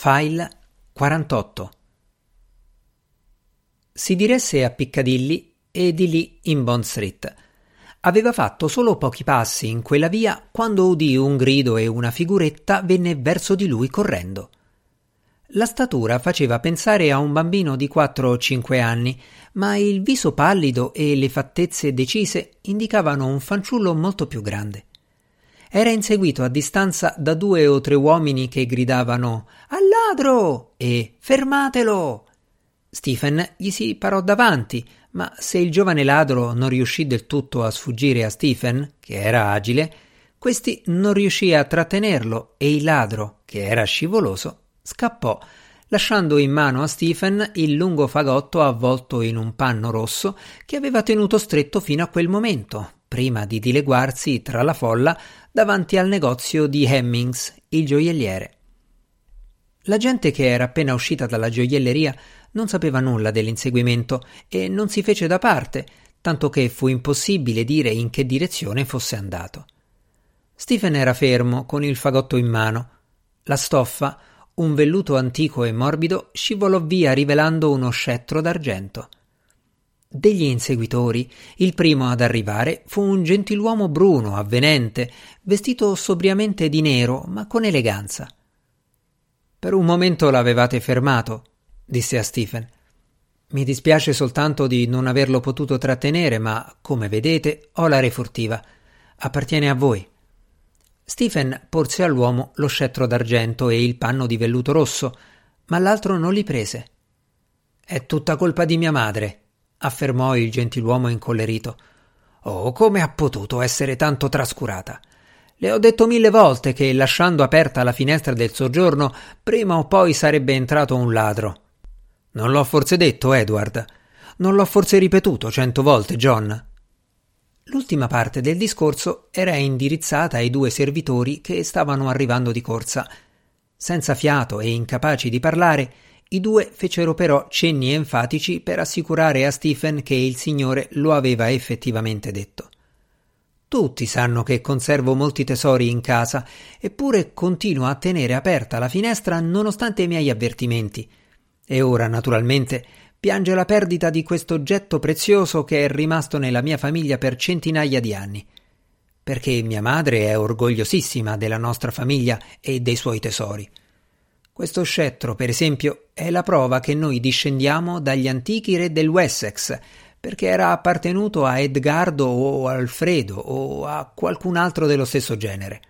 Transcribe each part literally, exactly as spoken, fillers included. File quarantotto. Si diresse a Piccadilly e di lì in Bond Street. Aveva fatto solo pochi passi in quella via quando udì un grido e una figuretta venne verso di lui correndo. La statura faceva pensare a un bambino di quattro o cinque anni, ma il viso pallido e le fattezze decise indicavano un fanciullo molto più grande. Era inseguito a distanza da due o tre uomini che gridavano «Al ladro!» e «Fermatelo!». Stephen gli si parò davanti, ma se il giovane ladro non riuscì del tutto a sfuggire a Stephen, che era agile, questi non riuscì a trattenerlo e il ladro, che era scivoloso, scappò, lasciando in mano a Stephen il lungo fagotto avvolto in un panno rosso che aveva tenuto stretto fino a quel momento, prima di dileguarsi tra la folla davanti al negozio di Hemmings, il gioielliere. La gente che era appena uscita dalla gioielleria non sapeva nulla dell'inseguimento e non si fece da parte, tanto che fu impossibile dire in che direzione fosse andato. Stephen era fermo, con il fagotto in mano. La stoffa, un velluto antico e morbido, scivolò via rivelando uno scettro d'argento. Degli inseguitori, il primo ad arrivare fu un gentiluomo bruno, avvenente, vestito sobriamente di nero, ma con eleganza. «Per un momento l'avevate fermato», disse a Stephen. «Mi dispiace soltanto di non averlo potuto trattenere, ma, come vedete, ho la re furtiva. Appartiene a voi». Stephen porse all'uomo lo scettro d'argento e il panno di velluto rosso, ma l'altro non li prese. «È tutta colpa di mia madre», affermò il gentiluomo incollerito. «Oh, come ha potuto essere tanto trascurata? Le ho detto mille volte che, lasciando aperta la finestra del soggiorno, prima o poi sarebbe entrato un ladro». «Non l'ho forse detto, Edward? Non l'ho forse ripetuto cento volte, John?» L'ultima parte del discorso era indirizzata ai due servitori che stavano arrivando di corsa. Senza fiato e incapaci di parlare, i due fecero però cenni enfatici per assicurare a Stephen che il signore lo aveva effettivamente detto. «Tutti sanno che conservo molti tesori in casa, eppure continuo a tenere aperta la finestra nonostante i miei avvertimenti. E ora, naturalmente, piange la perdita di questo oggetto prezioso che è rimasto nella mia famiglia per centinaia di anni. Perché mia madre è orgogliosissima della nostra famiglia e dei suoi tesori. Questo scettro, per esempio, è la prova che noi discendiamo dagli antichi re del Wessex, perché era appartenuto a Edgardo o Alfredo o a qualcun altro dello stesso genere».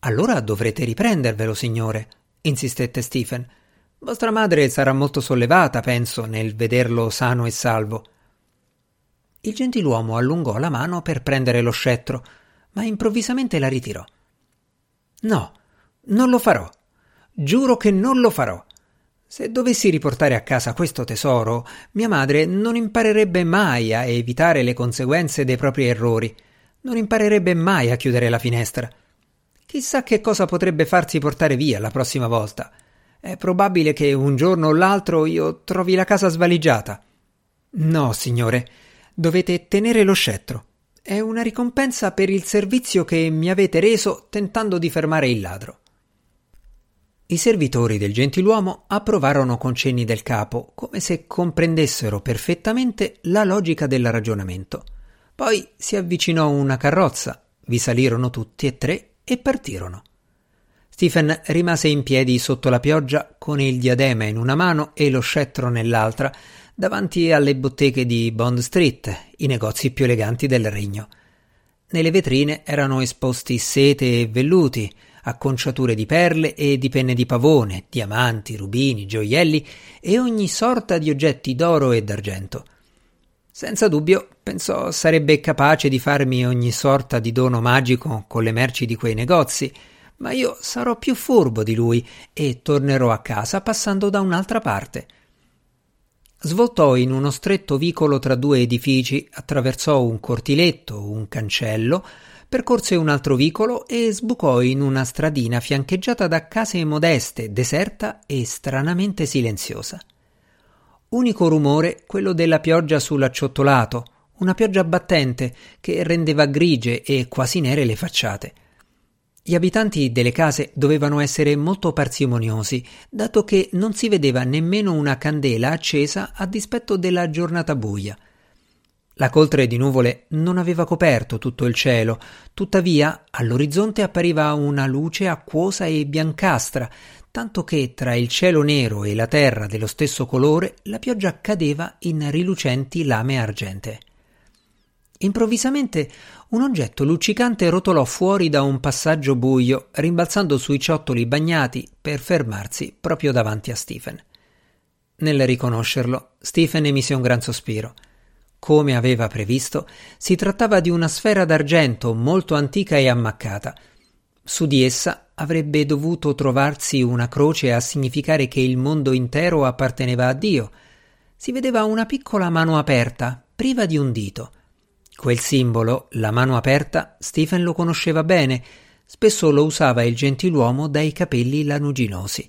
«Allora dovrete riprendervelo, signore», insistette Stephen. «Vostra madre sarà molto sollevata, penso, nel vederlo sano e salvo». Il gentiluomo allungò la mano per prendere lo scettro, ma improvvisamente la ritirò. «No, non lo farò. Giuro che non lo farò. Se dovessi riportare a casa questo tesoro, mia madre non imparerebbe mai a evitare le conseguenze dei propri errori, non imparerebbe mai a chiudere la finestra. Chissà che cosa potrebbe farsi portare via la prossima volta. È probabile che un giorno o l'altro io trovi la casa svaligiata. No, signore, dovete tenere lo scettro. È una ricompensa per il servizio che mi avete reso tentando di fermare il ladro». I servitori del gentiluomo approvarono con cenni del capo, come se comprendessero perfettamente la logica del ragionamento. Poi si avvicinò una carrozza, vi salirono tutti e tre e partirono. Stephen rimase in piedi sotto la pioggia con il diadema in una mano e lo scettro nell'altra, davanti alle botteghe di Bond Street, i negozi più eleganti del regno. Nelle vetrine erano esposti sete e velluti, acconciature di perle e di penne di pavone, diamanti, rubini, gioielli e ogni sorta di oggetti d'oro e d'argento. Senza dubbio, pensò, sarebbe capace di farmi ogni sorta di dono magico con le merci di quei negozi, ma io sarò più furbo di lui e tornerò a casa passando da un'altra parte. Svoltò in uno stretto vicolo tra due edifici, attraversò un cortiletto, un cancello, percorse un altro vicolo e sbucò in una stradina fiancheggiata da case modeste, deserta e stranamente silenziosa. Unico rumore quello della pioggia sull'acciottolato, una pioggia battente che rendeva grigie e quasi nere le facciate. Gli abitanti delle case dovevano essere molto parsimoniosi, dato che non si vedeva nemmeno una candela accesa a dispetto della giornata buia. La coltre di nuvole non aveva coperto tutto il cielo, tuttavia all'orizzonte appariva una luce acquosa e biancastra, tanto che tra il cielo nero e la terra dello stesso colore la pioggia cadeva in rilucenti lame argentee. Improvvisamente un oggetto luccicante rotolò fuori da un passaggio buio, rimbalzando sui ciottoli bagnati per fermarsi proprio davanti a Stephen. Nel riconoscerlo, Stephen emise un gran sospiro. Come aveva previsto, si trattava di una sfera d'argento molto antica e ammaccata. Su di essa avrebbe dovuto trovarsi una croce a significare che il mondo intero apparteneva a Dio. Si vedeva una piccola mano aperta, priva di un dito. Quel simbolo, la mano aperta, Stephen lo conosceva bene. Spesso lo usava il gentiluomo dai capelli lanuginosi.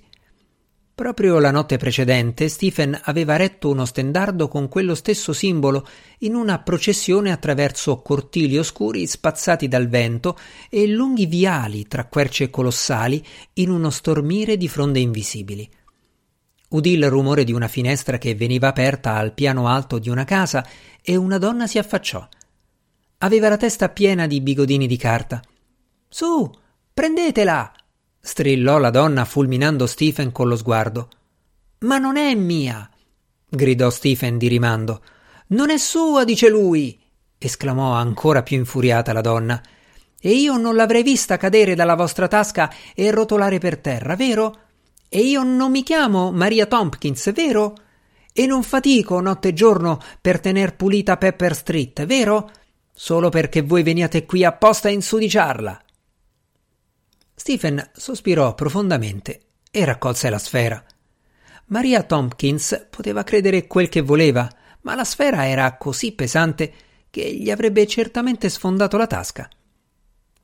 Proprio la notte precedente Stephen aveva retto uno stendardo con quello stesso simbolo in una processione attraverso cortili oscuri spazzati dal vento e lunghi viali tra querce colossali in uno stormire di fronde invisibili. Udì il rumore di una finestra che veniva aperta al piano alto di una casa e una donna si affacciò. Aveva la testa piena di bigodini di carta. «Su, prendetela!» strillò la donna, fulminando Stephen con lo sguardo. «Ma non è mia!» gridò Stephen di rimando. «Non è sua, dice lui!» esclamò ancora più infuriata la donna. «E io non l'avrei vista cadere dalla vostra tasca e rotolare per terra, vero? E io non mi chiamo Maria Tompkins, vero? E non fatico notte e giorno per tener pulita Pepper Street, vero? Solo perché voi veniate qui apposta a insudiciarla!» Stephen sospirò profondamente e raccolse la sfera. Maria Tompkins poteva credere quel che voleva, ma la sfera era così pesante che gli avrebbe certamente sfondato la tasca.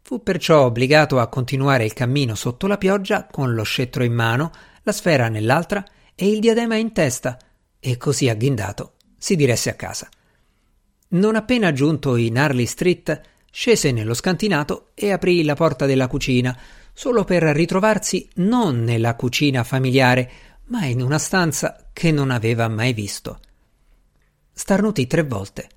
Fu perciò obbligato a continuare il cammino sotto la pioggia con lo scettro in mano, la sfera nell'altra e il diadema in testa, e così agghindato si diresse a casa. Non appena giunto in Harley Street, scese nello scantinato e aprì la porta della cucina, solo per ritrovarsi non nella cucina familiare, ma in una stanza che non aveva mai visto. Starnutì tre volte.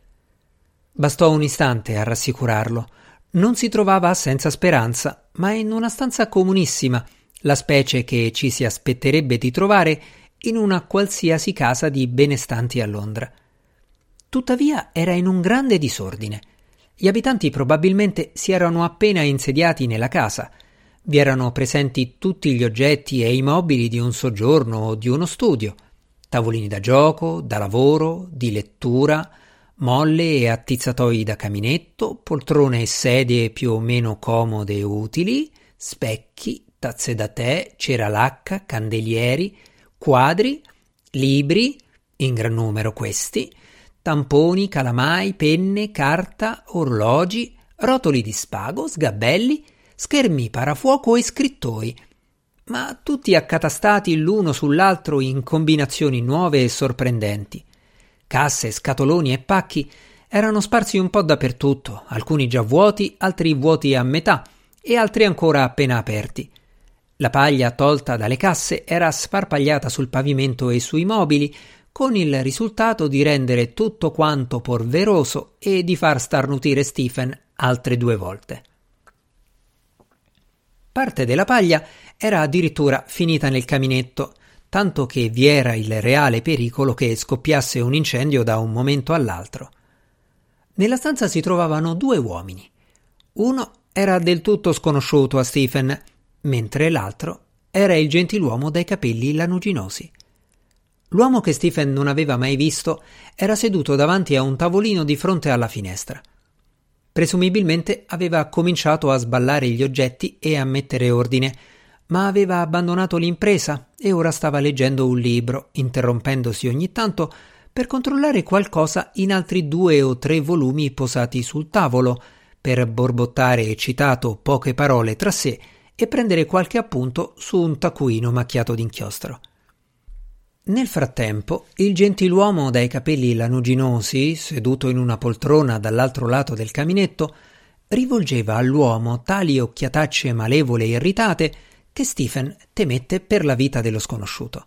Bastò un istante a rassicurarlo. Non si trovava senza speranza, ma in una stanza comunissima, la specie che ci si aspetterebbe di trovare in una qualsiasi casa di benestanti a Londra. Tuttavia era in un grande disordine. Gli abitanti probabilmente si erano appena insediati nella casa. Vi erano presenti tutti gli oggetti e i mobili di un soggiorno o di uno studio: tavolini da gioco, da lavoro, di lettura, molle e attizzatoi da caminetto, poltrone e sedie più o meno comode e utili, specchi, tazze da tè, cera lacca, candelieri, quadri, libri, in gran numero questi, tamponi, calamai, penne, carta, orologi, rotoli di spago, sgabelli, schermi parafuoco e scrittoi, ma tutti accatastati l'uno sull'altro in combinazioni nuove e sorprendenti. Casse, scatoloni e pacchi erano sparsi un po' dappertutto, alcuni già vuoti, altri vuoti a metà e altri ancora appena aperti. La paglia tolta dalle casse era sparpagliata sul pavimento e sui mobili, con il risultato di rendere tutto quanto polveroso e di far starnutire Stephen altre due volte. Parte della paglia era addirittura finita nel caminetto, tanto che vi era il reale pericolo che scoppiasse un incendio da un momento all'altro. Nella stanza si trovavano due uomini. Uno era del tutto sconosciuto a Stephen, mentre l'altro era il gentiluomo dai capelli lanuginosi. L'uomo che Stephen non aveva mai visto era seduto davanti a un tavolino di fronte alla finestra. Presumibilmente aveva cominciato a sballare gli oggetti e a mettere ordine, ma aveva abbandonato l'impresa e ora stava leggendo un libro, interrompendosi ogni tanto per controllare qualcosa in altri due o tre volumi posati sul tavolo, per borbottare eccitato poche parole tra sé e prendere qualche appunto su un taccuino macchiato d'inchiostro. Nel frattempo, il gentiluomo dai capelli lanuginosi, seduto in una poltrona dall'altro lato del caminetto, rivolgeva all'uomo tali occhiatacce malevole e irritate che Stephen temette per la vita dello sconosciuto.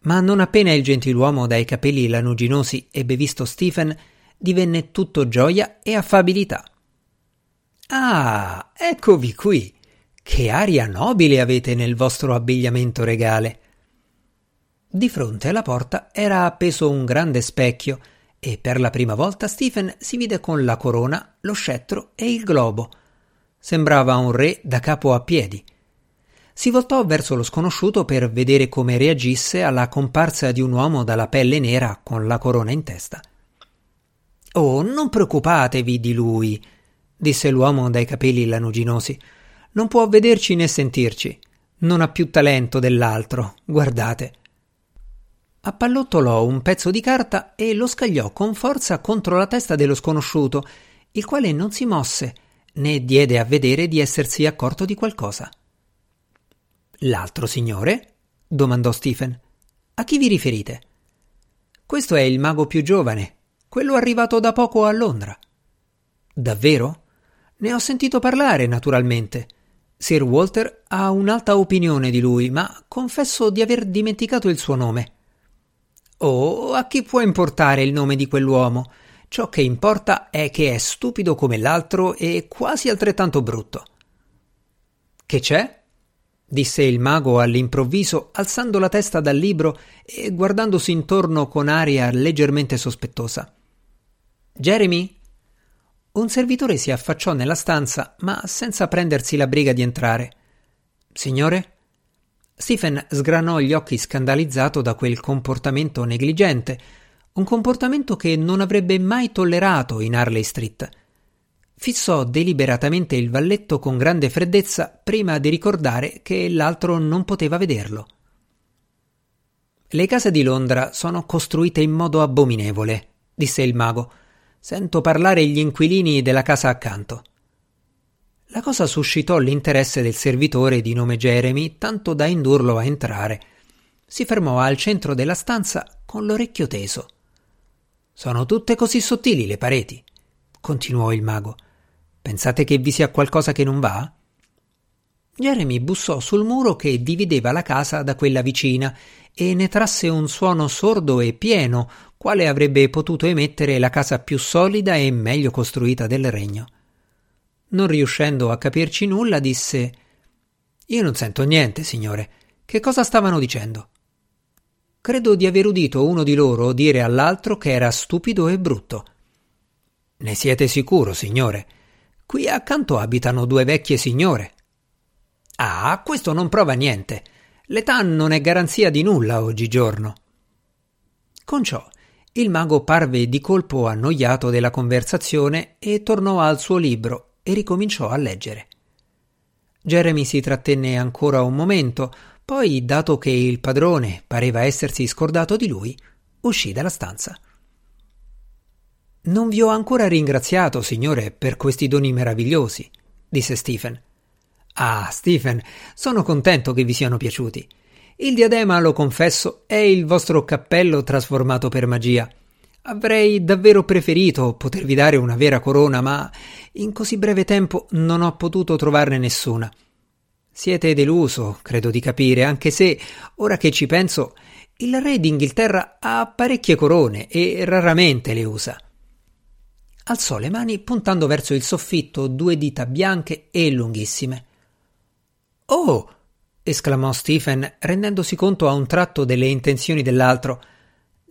Ma non appena il gentiluomo dai capelli lanuginosi ebbe visto Stephen, divenne tutto gioia e affabilità. «Ah, eccovi qui! Che aria nobile avete nel vostro abbigliamento regale!» Di fronte alla porta era appeso un grande specchio e per la prima volta Stephen si vide con la corona, lo scettro e il globo. Sembrava un re da capo a piedi. Si voltò verso lo sconosciuto per vedere come reagisse alla comparsa di un uomo dalla pelle nera con la corona in testa. «Oh, non preoccupatevi di lui», disse l'uomo dai capelli lanuginosi. «Non può vederci né sentirci. Non ha più talento dell'altro. Guardate». Appallottolò un pezzo di carta e lo scagliò con forza contro la testa dello sconosciuto, il quale non si mosse né diede a vedere di essersi accorto di qualcosa. «L'altro signore?» domandò Stephen. «A chi vi riferite?» «Questo è il mago più giovane, quello arrivato da poco a Londra». «Davvero?» «Ne ho sentito parlare, naturalmente. Sir Walter ha un'alta opinione di lui, ma confesso di aver dimenticato il suo nome». «Oh, a chi può importare il nome di quell'uomo? Ciò che importa è che è stupido come l'altro e quasi altrettanto brutto». «Che c'è?» disse il mago all'improvviso, alzando la testa dal libro e guardandosi intorno con aria leggermente sospettosa. «Jeremy?» Un servitore si affacciò nella stanza, ma senza prendersi la briga di entrare. «Signore?» Stephen sgranò gli occhi scandalizzato da quel comportamento negligente, un comportamento che non avrebbe mai tollerato in Harley Street. Fissò deliberatamente il valletto con grande freddezza prima di ricordare che l'altro non poteva vederlo. «Le case di Londra sono costruite in modo abominevole», disse il mago. «Sento parlare gli inquilini della casa accanto». La cosa suscitò l'interesse del servitore di nome Jeremy, tanto da indurlo a entrare. Si fermò al centro della stanza con l'orecchio teso. «Sono tutte così sottili le pareti», continuò il mago. «Pensate che vi sia qualcosa che non va?» Jeremy bussò sul muro che divideva la casa da quella vicina e ne trasse un suono sordo e pieno, quale avrebbe potuto emettere la casa più solida e meglio costruita del regno. Non riuscendo a capirci nulla, disse: «Io non sento niente, signore. Che cosa stavano dicendo?» «Credo di aver udito uno di loro dire all'altro che era stupido e brutto». «Ne siete sicuro, signore? Qui accanto abitano due vecchie signore». «Ah, questo non prova niente. L'età non è garanzia di nulla oggigiorno». Con ciò il mago parve di colpo annoiato della conversazione e tornò al suo libro e ricominciò a leggere. Jeremy si trattenne ancora un momento, poi, dato che il padrone pareva essersi scordato di lui, uscì dalla stanza. «Non vi ho ancora ringraziato, signore, per questi doni meravigliosi», disse Stephen. «Ah, Stephen, sono contento che vi siano piaciuti. Il diadema, lo confesso, è il vostro cappello trasformato per magia. Avrei davvero preferito potervi dare una vera corona, ma in così breve tempo non ho potuto trovarne nessuna. Siete deluso, credo di capire, anche se, ora che ci penso, il re d'Inghilterra ha parecchie corone e raramente le usa». Alzò le mani puntando verso il soffitto due dita bianche e lunghissime. «Oh!» esclamò Stephen, rendendosi conto a un tratto delle intenzioni dell'altro.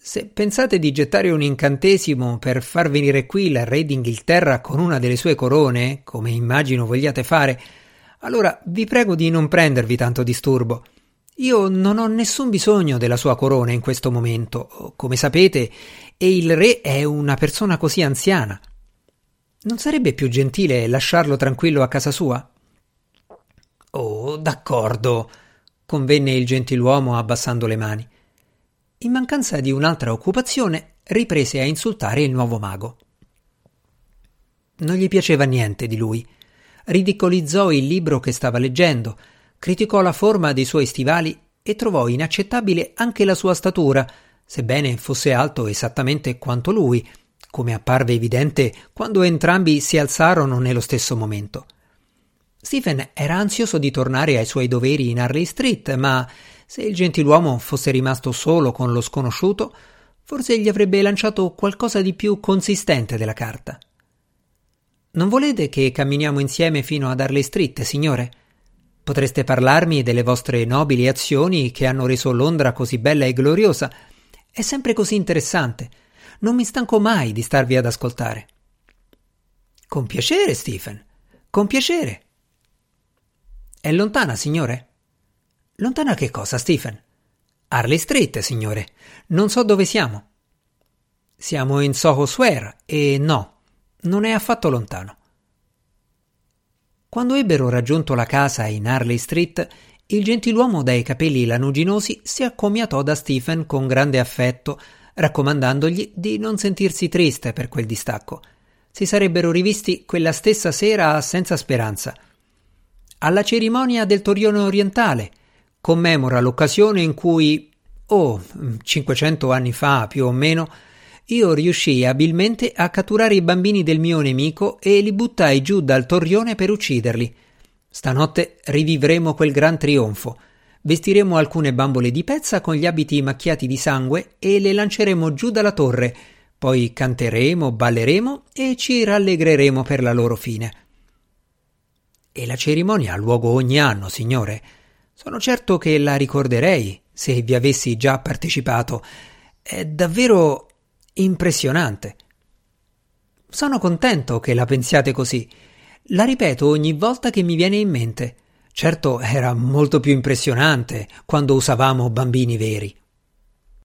«Se pensate di gettare un incantesimo per far venire qui il re d'Inghilterra con una delle sue corone, come immagino vogliate fare, allora vi prego di non prendervi tanto disturbo. Io non ho nessun bisogno della sua corona in questo momento, come sapete, e il re è una persona così anziana. Non sarebbe più gentile lasciarlo tranquillo a casa sua?» «Oh, d'accordo», convenne il gentiluomo abbassando le mani. In mancanza di un'altra occupazione, riprese a insultare il nuovo mago. Non gli piaceva niente di lui. Ridicolizzò il libro che stava leggendo, criticò la forma dei suoi stivali e trovò inaccettabile anche la sua statura, sebbene fosse alto esattamente quanto lui, come apparve evidente quando entrambi si alzarono nello stesso momento. Stephen era ansioso di tornare ai suoi doveri in Harley Street, ma se il gentiluomo fosse rimasto solo con lo sconosciuto, forse gli avrebbe lanciato qualcosa di più consistente della carta. «Non volete che camminiamo insieme fino ad Harley Street, signore? Potreste parlarmi delle vostre nobili azioni che hanno reso Londra così bella e gloriosa. È sempre così interessante. Non mi stanco mai di starvi ad ascoltare». «Con piacere, Stephen, con piacere». «È lontana, signore?» «Lontana che cosa, Stephen?» «Harley Street, signore. Non so dove siamo». «Siamo in Soho Square e no, non è affatto lontano». Quando ebbero raggiunto la casa in Harley Street, il gentiluomo dai capelli lanuginosi si accomiatò da Stephen con grande affetto, raccomandandogli di non sentirsi triste per quel distacco. Si sarebbero rivisti quella stessa sera senza speranza. Alla cerimonia del Torione Orientale, commemora l'occasione in cui, oh, cinquecento anni fa più o meno, io riuscii abilmente a catturare i bambini del mio nemico e li buttai giù dal torrione per ucciderli. Stanotte rivivremo quel gran trionfo. Vestiremo alcune bambole di pezza con gli abiti macchiati di sangue e le lanceremo giù dalla torre. Poi canteremo, balleremo e ci rallegreremo per la loro fine. E la cerimonia ha luogo ogni anno, signore. Sono certo che la ricorderei se vi avessi già partecipato. È davvero impressionante. Sono contento che la pensiate così. La ripeto ogni volta che mi viene in mente. Certo, era molto più impressionante quando usavamo bambini veri.